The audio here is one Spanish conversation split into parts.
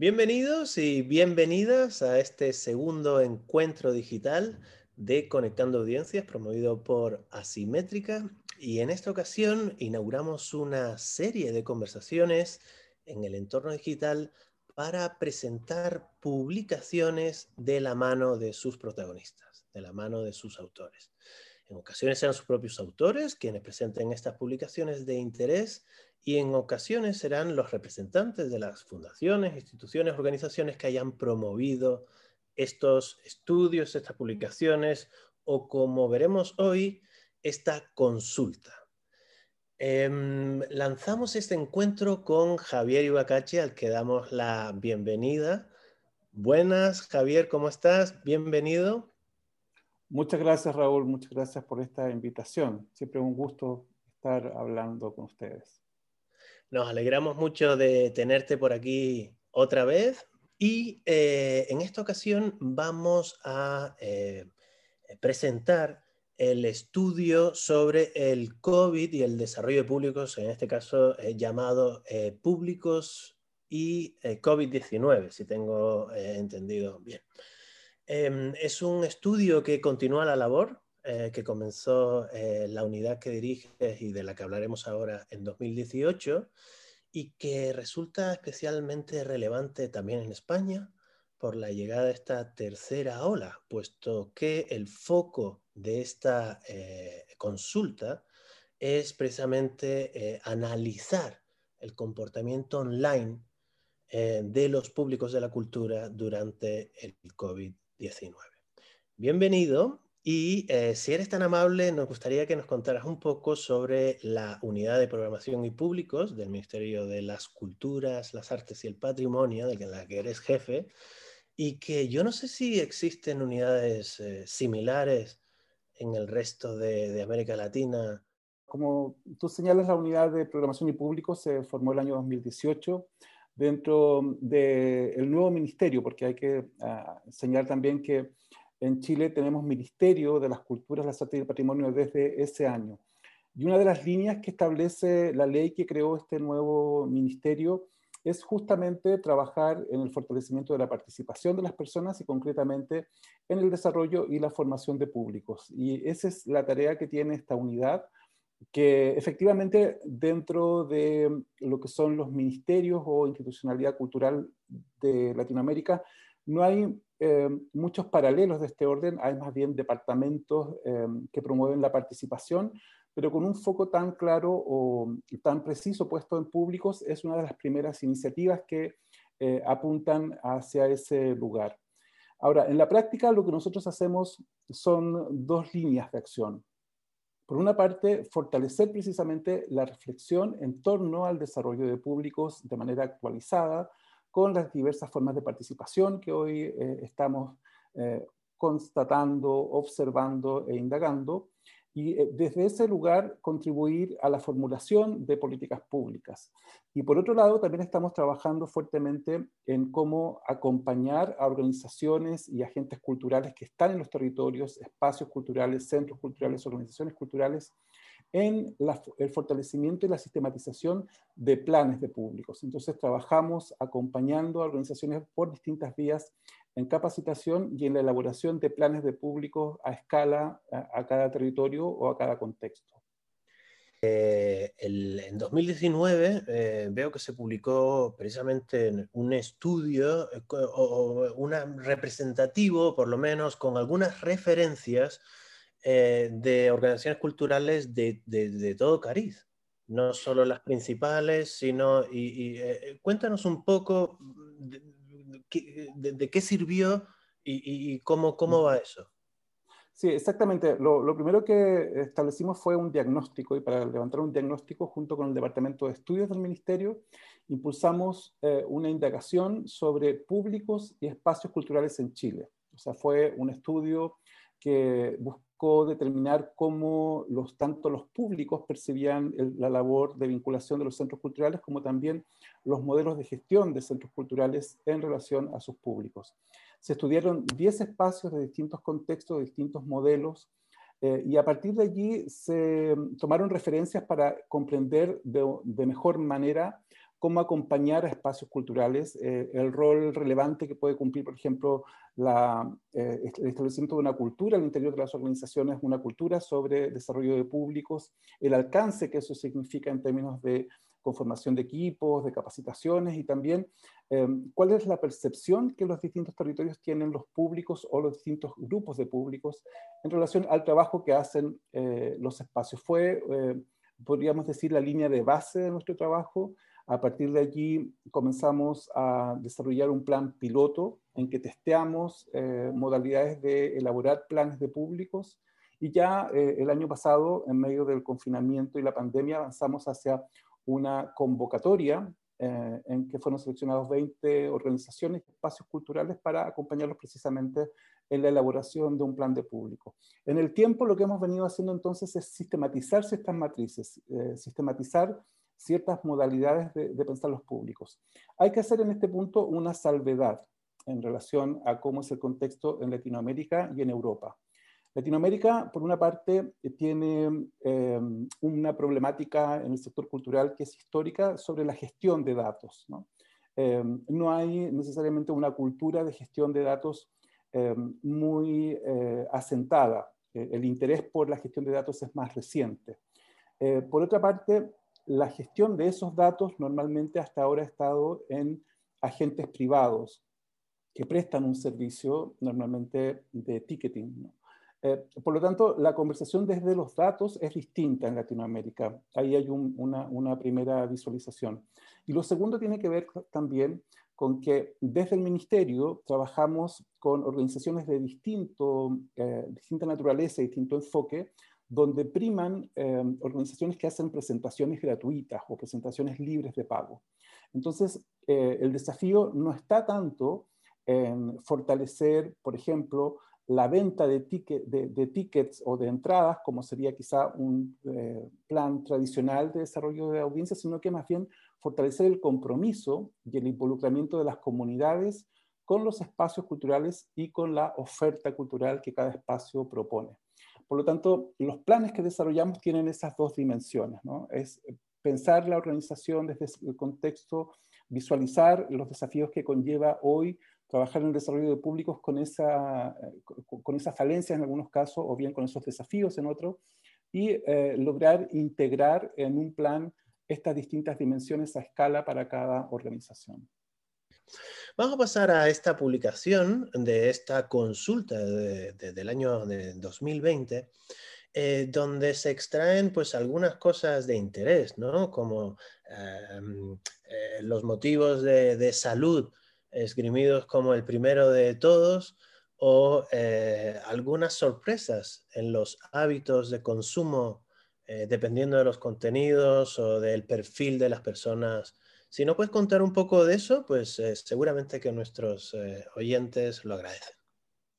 Bienvenidos y bienvenidas a este segundo encuentro digital de Conectando Audiencias, promovido por Asimétrica. Y en esta ocasión inauguramos una serie de conversaciones en el entorno digital para presentar publicaciones de la mano de sus protagonistas, de la mano de sus autores. En ocasiones serán sus propios autores quienes presenten estas publicaciones de interés y en ocasiones serán los representantes de las fundaciones, instituciones, organizaciones que hayan promovido estos estudios, estas publicaciones o, como veremos hoy, esta consulta. Lanzamos este encuentro con Javier Ibacache, al que damos la bienvenida. Buenas, Javier, ¿cómo estás? Bienvenido. Muchas gracias, Raúl, muchas gracias por esta invitación. Siempre es un gusto estar hablando con ustedes. Nos alegramos mucho de tenerte por aquí otra vez y en esta ocasión vamos a presentar el estudio sobre el COVID y el desarrollo de públicos, en este caso llamado Públicos y COVID-19, si tengo entendido bien. Es un estudio que continúa la labor que comenzó la unidad que diriges y de la que hablaremos ahora en 2018 y que resulta especialmente relevante también en España por la llegada de esta tercera ola, puesto que el foco de esta consulta es precisamente analizar el comportamiento online de los públicos de la cultura durante el COVID-19. Bienvenido y si eres tan amable nos gustaría que nos contaras un poco sobre la unidad de programación y públicos del Ministerio de las Culturas, las Artes y el Patrimonio, de la que eres jefe, y que yo no sé si existen unidades similares en el resto de América Latina. Como tú señalas, la unidad de programación y públicos se formó el año 2018 dentro del nuevo ministerio, porque hay que señalar también que en Chile tenemos Ministerio de las Culturas, las Artes y el Patrimonio desde ese año. Y una de las líneas que establece la ley que creó este nuevo ministerio es justamente trabajar en el fortalecimiento de la participación de las personas y concretamente en el desarrollo y la formación de públicos. Y esa es la tarea que tiene esta unidad, que efectivamente dentro de lo que son los ministerios o institucionalidad cultural de Latinoamérica no hay muchos paralelos de este orden, hay más bien departamentos que promueven la participación, pero con un foco tan claro o tan preciso puesto en públicos es una de las primeras iniciativas que apuntan hacia ese lugar. Ahora, en la práctica lo que nosotros hacemos son dos líneas de acción. Por una parte, fortalecer precisamente la reflexión en torno al desarrollo de públicos de manera actualizada, con las diversas formas de participación que hoy estamos constatando, observando e indagando, y desde ese lugar contribuir a la formulación de políticas públicas. Y por otro lado, también estamos trabajando fuertemente en cómo acompañar a organizaciones y agentes culturales que están en los territorios, espacios culturales, centros culturales, organizaciones culturales, en el fortalecimiento y la sistematización de planes de públicos. Entonces trabajamos acompañando a organizaciones por distintas vías en capacitación y en la elaboración de planes de públicos a escala, a cada territorio o a cada contexto. En 2019 veo que se publicó precisamente un estudio o un representativo, por lo menos, con algunas referencias de organizaciones culturales de todo cariz, no solo las principales, sino... cuéntanos un poco de qué sirvió y cómo va eso. Sí, exactamente. Lo primero que establecimos fue un diagnóstico, y para levantar un diagnóstico junto con el Departamento de Estudios del Ministerio, impulsamos una indagación sobre públicos y espacios culturales en Chile. O sea, fue un estudio que buscó determinar cómo tanto los públicos percibían la labor de vinculación de los centros culturales como también los modelos de gestión de centros culturales en relación a sus públicos. Se estudiaron 10 espacios de distintos contextos, de distintos modelos, y a partir de allí se tomaron referencias para comprender de mejor manera cómo acompañar a espacios culturales, el rol relevante que puede cumplir, por ejemplo, el establecimiento de una cultura al interior de las organizaciones, una cultura sobre desarrollo de públicos, el alcance que eso significa en términos de conformación de equipos, de capacitaciones, y también cuál es la percepción que los distintos territorios tienen los públicos o los distintos grupos de públicos en relación al trabajo que hacen los espacios. Fue, podríamos decir, la línea de base de nuestro trabajo. A partir de allí comenzamos a desarrollar un plan piloto en que testeamos modalidades de elaborar planes de públicos, y ya el año pasado, en medio del confinamiento y la pandemia, avanzamos hacia una convocatoria en que fueron seleccionados 20 organizaciones y espacios culturales para acompañarlos precisamente en la elaboración de un plan de público. En el tiempo, lo que hemos venido haciendo entonces es sistematizar ciertas matrices, sistematizar ciertas modalidades de pensar los públicos. Hay que hacer en este punto una salvedad en relación a cómo es el contexto en Latinoamérica y en Europa. Latinoamérica, por una parte, tiene una problemática en el sector cultural que es histórica sobre la gestión de datos, ¿no? No hay necesariamente una cultura de gestión de datos muy asentada. El interés por la gestión de datos es más reciente. Por otra parte, la gestión de esos datos normalmente hasta ahora ha estado en agentes privados que prestan un servicio normalmente de ticketing, ¿no? Por lo tanto, la conversación desde los datos es distinta en Latinoamérica. Ahí hay una primera visualización. Y lo segundo tiene que ver también con que desde el Ministerio trabajamos con organizaciones de distinta naturaleza, distinto enfoque, donde priman organizaciones que hacen presentaciones gratuitas o presentaciones libres de pago. Entonces, el desafío no está tanto en fortalecer, por ejemplo, la venta de tickets o de entradas, como sería quizá un plan tradicional de desarrollo de audiencias, sino que más bien fortalecer el compromiso y el involucramiento de las comunidades con los espacios culturales y con la oferta cultural que cada espacio propone. Por lo tanto, los planes que desarrollamos tienen esas dos dimensiones, ¿no? Es pensar la organización desde el contexto, visualizar los desafíos que conlleva hoy trabajar en el desarrollo de públicos con esas falencias en algunos casos, o bien con esos desafíos en otros, y lograr integrar en un plan estas distintas dimensiones a escala para cada organización. Vamos a pasar a esta publicación de esta consulta del año de 2020, donde se extraen pues algunas cosas de interés, ¿no? Como los motivos de salud esgrimidos como el primero de todos, o algunas sorpresas en los hábitos de consumo dependiendo de los contenidos o del perfil de las personas. Si no puedes contar un poco de eso, pues seguramente que nuestros oyentes lo agradecen.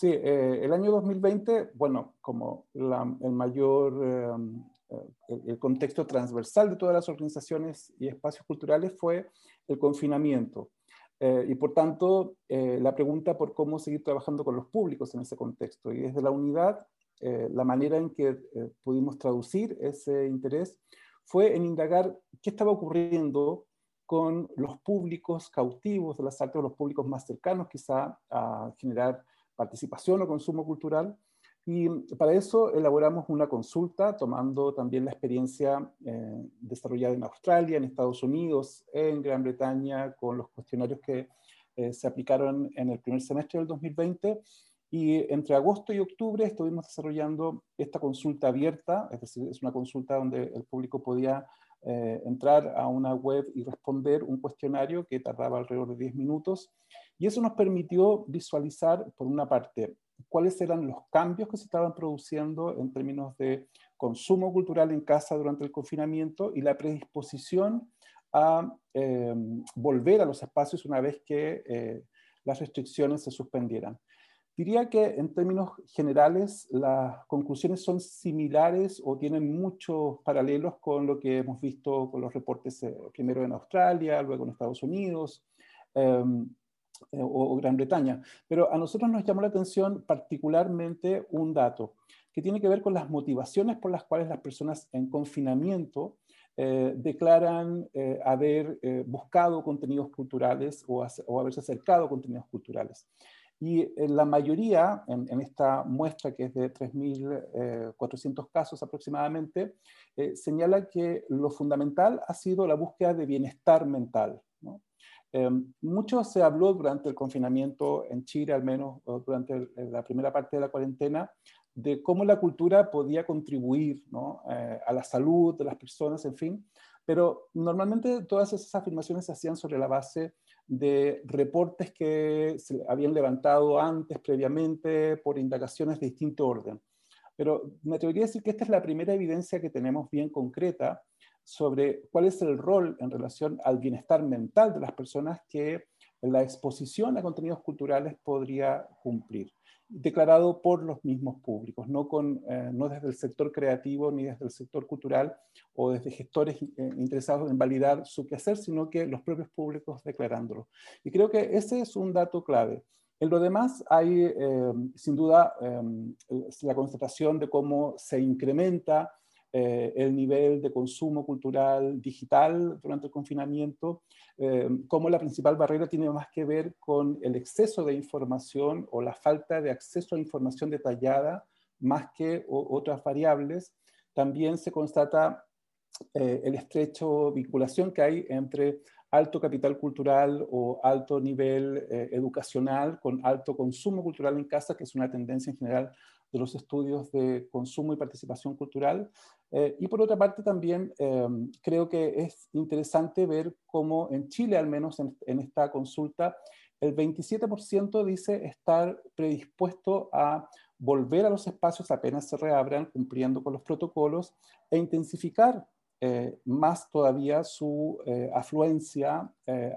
Sí, el año 2020, bueno, como el contexto transversal de todas las organizaciones y espacios culturales fue el confinamiento. Y por tanto, la pregunta por cómo seguir trabajando con los públicos en ese contexto. Y desde la unidad, la manera en que pudimos traducir ese interés fue en indagar qué estaba ocurriendo con los públicos cautivos de las artes, o los públicos más cercanos quizá a generar participación o consumo cultural. Y para eso elaboramos una consulta tomando también la experiencia desarrollada en Australia, en Estados Unidos, en Gran Bretaña, con los cuestionarios que se aplicaron en el primer semestre del 2020. Y entre agosto y octubre estuvimos desarrollando esta consulta abierta, es decir, es una consulta donde el público podía entrar a una web y responder un cuestionario que tardaba alrededor de 10 minutos. Y eso nos permitió visualizar, por una parte, cuáles eran los cambios que se estaban produciendo en términos de consumo cultural en casa durante el confinamiento y la predisposición a volver a los espacios una vez que las restricciones se suspendieran. Diría que en términos generales las conclusiones son similares o tienen muchos paralelos con lo que hemos visto con los reportes primero en Australia, luego en Estados Unidos, o Gran Bretaña. Pero a nosotros nos llamó la atención particularmente un dato que tiene que ver con las motivaciones por las cuales las personas en confinamiento declaran haber buscado contenidos culturales o haberse acercado a contenidos culturales. Y la mayoría, en esta muestra que es de 3.400 casos aproximadamente, señala que lo fundamental ha sido la búsqueda de bienestar mental, ¿no? Mucho se habló durante el confinamiento, en Chile al menos, durante la primera parte de la cuarentena, de cómo la cultura podía contribuir, ¿no? A la salud de las personas, en fin. Pero normalmente todas esas afirmaciones se hacían sobre la base de reportes que se habían levantado antes, previamente, por indagaciones de distinto orden. Pero me atrevería a decir que esta es la primera evidencia que tenemos bien concreta sobre cuál es el rol en relación al bienestar mental de las personas que la exposición a contenidos culturales podría cumplir, declarado por los mismos públicos, no desde el sector creativo ni desde el sector cultural o desde gestores interesados en validar su quehacer, sino que los propios públicos declarándolo. Y creo que ese es un dato clave. En lo demás hay, sin duda, la constatación de cómo se incrementa el nivel de consumo cultural digital durante el confinamiento, como la principal barrera tiene más que ver con el exceso de información o la falta de acceso a información detallada, más que otras variables. También se constata el estrecho vinculación que hay entre alto capital cultural o alto nivel educacional con alto consumo cultural en casa, que es una tendencia en general de los estudios de consumo y participación cultural. Y por otra parte también creo que es interesante ver cómo en Chile, al menos en esta consulta, el 27% dice estar predispuesto a volver a los espacios apenas se reabran, cumpliendo con los protocolos, e intensificar más todavía su afluencia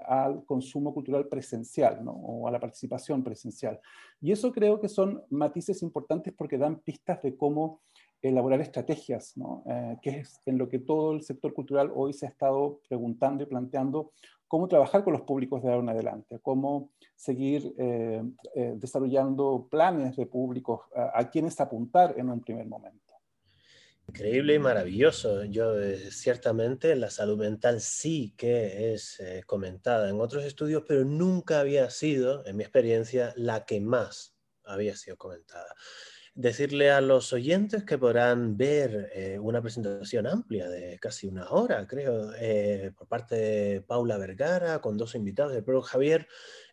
al consumo cultural presencial, ¿no? O a la participación presencial. Y eso creo que son matices importantes porque dan pistas de cómo elaborar estrategias, ¿no? Que es en lo que todo el sector cultural hoy se ha estado preguntando y planteando cómo trabajar con los públicos de ahora en adelante, cómo seguir desarrollando planes de públicos a quienes apuntar en un primer momento. Increíble y maravilloso. Yo ciertamente la salud mental sí que es comentada en otros estudios, pero nunca había sido, en mi experiencia, la que más había sido comentada. Decirle a los oyentes que podrán ver una presentación amplia de casi una hora, creo, por parte de Paula Vergara, con dos invitados del Pro Javier,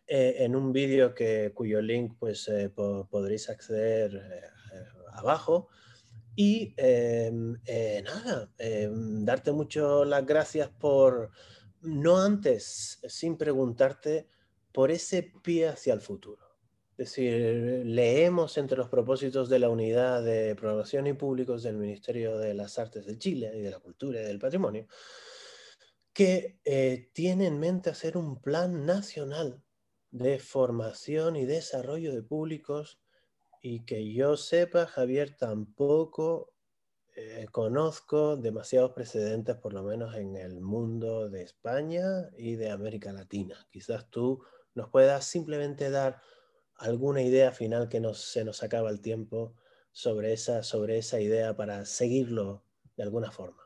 en un vídeo cuyo link pues, podréis acceder abajo. Y nada, darte muchas las gracias por, no antes, sin preguntarte, por ese pie hacia el futuro. Es decir, leemos entre los propósitos de la Unidad de Programación y Públicos del Ministerio de las Artes de Chile y de la Cultura y del Patrimonio, que tiene en mente hacer un plan nacional de formación y desarrollo de públicos. Y que yo sepa, Javier, tampoco conozco demasiados precedentes, por lo menos en el mundo de España y de América Latina. Quizás tú nos puedas simplemente dar alguna idea final que se nos acaba el tiempo sobre esa idea para seguirlo de alguna forma.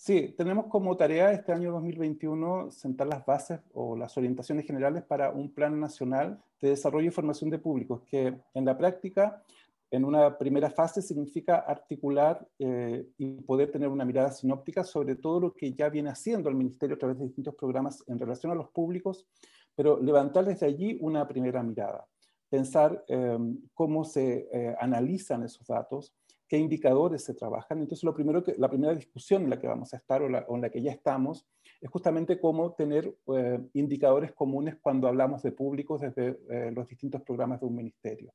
Sí, tenemos como tarea este año 2021 sentar las bases o las orientaciones generales para un plan nacional de desarrollo y formación de públicos, que en la práctica, en una primera fase, significa articular y poder tener una mirada sinóptica sobre todo lo que ya viene haciendo el Ministerio a través de distintos programas en relación a los públicos, pero levantar desde allí una primera mirada, pensar cómo se analizan esos datos, qué indicadores se trabajan. Entonces, la primera discusión en la que vamos a estar o en la que ya estamos es justamente cómo tener indicadores comunes cuando hablamos de públicos desde los distintos programas de un ministerio.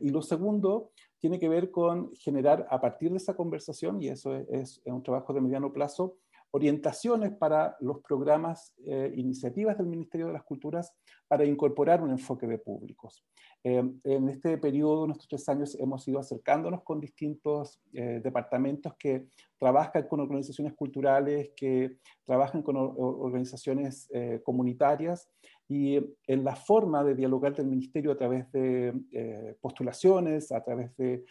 Y lo segundo tiene que ver con generar a partir de esa conversación, y eso es un trabajo de mediano plazo, orientaciones para los programas e iniciativas del Ministerio de las Culturas para incorporar un enfoque de públicos. En este periodo, en estos 3 años, hemos ido acercándonos con distintos departamentos que trabajan con organizaciones culturales, que trabajan con organizaciones comunitarias, y en la forma de dialogar del Ministerio a través de postulaciones, a través de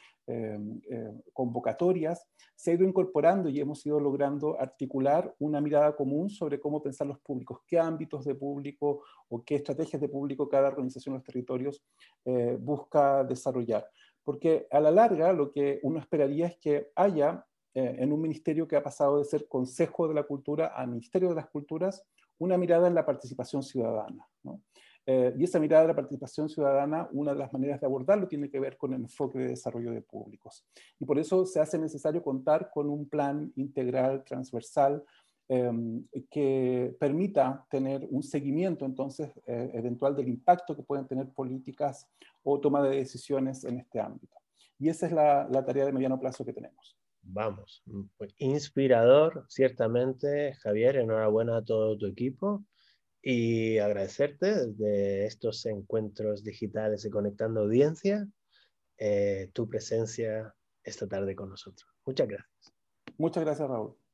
convocatorias, se ha ido incorporando y hemos ido logrando articular una mirada común sobre cómo pensar los públicos, qué ámbitos de público o qué estrategias de público cada organización en los territorios busca desarrollar. Porque a la larga lo que uno esperaría es que haya en un ministerio que ha pasado de ser Consejo de la Cultura a Ministerio de las Culturas, una mirada en la participación ciudadana, ¿no? Y esa mirada de la participación ciudadana, una de las maneras de abordarlo tiene que ver con el enfoque de desarrollo de públicos. Y por eso se hace necesario contar con un plan integral, transversal, que permita tener un seguimiento, entonces, eventual del impacto que pueden tener políticas o toma de decisiones en este ámbito. Y esa es la tarea de mediano plazo que tenemos. Vamos, inspirador, ciertamente, Javier, enhorabuena a todo tu equipo y agradecerte desde estos encuentros digitales y Conectando Audiencia, tu presencia esta tarde con nosotros. Muchas gracias. Muchas gracias, Raúl.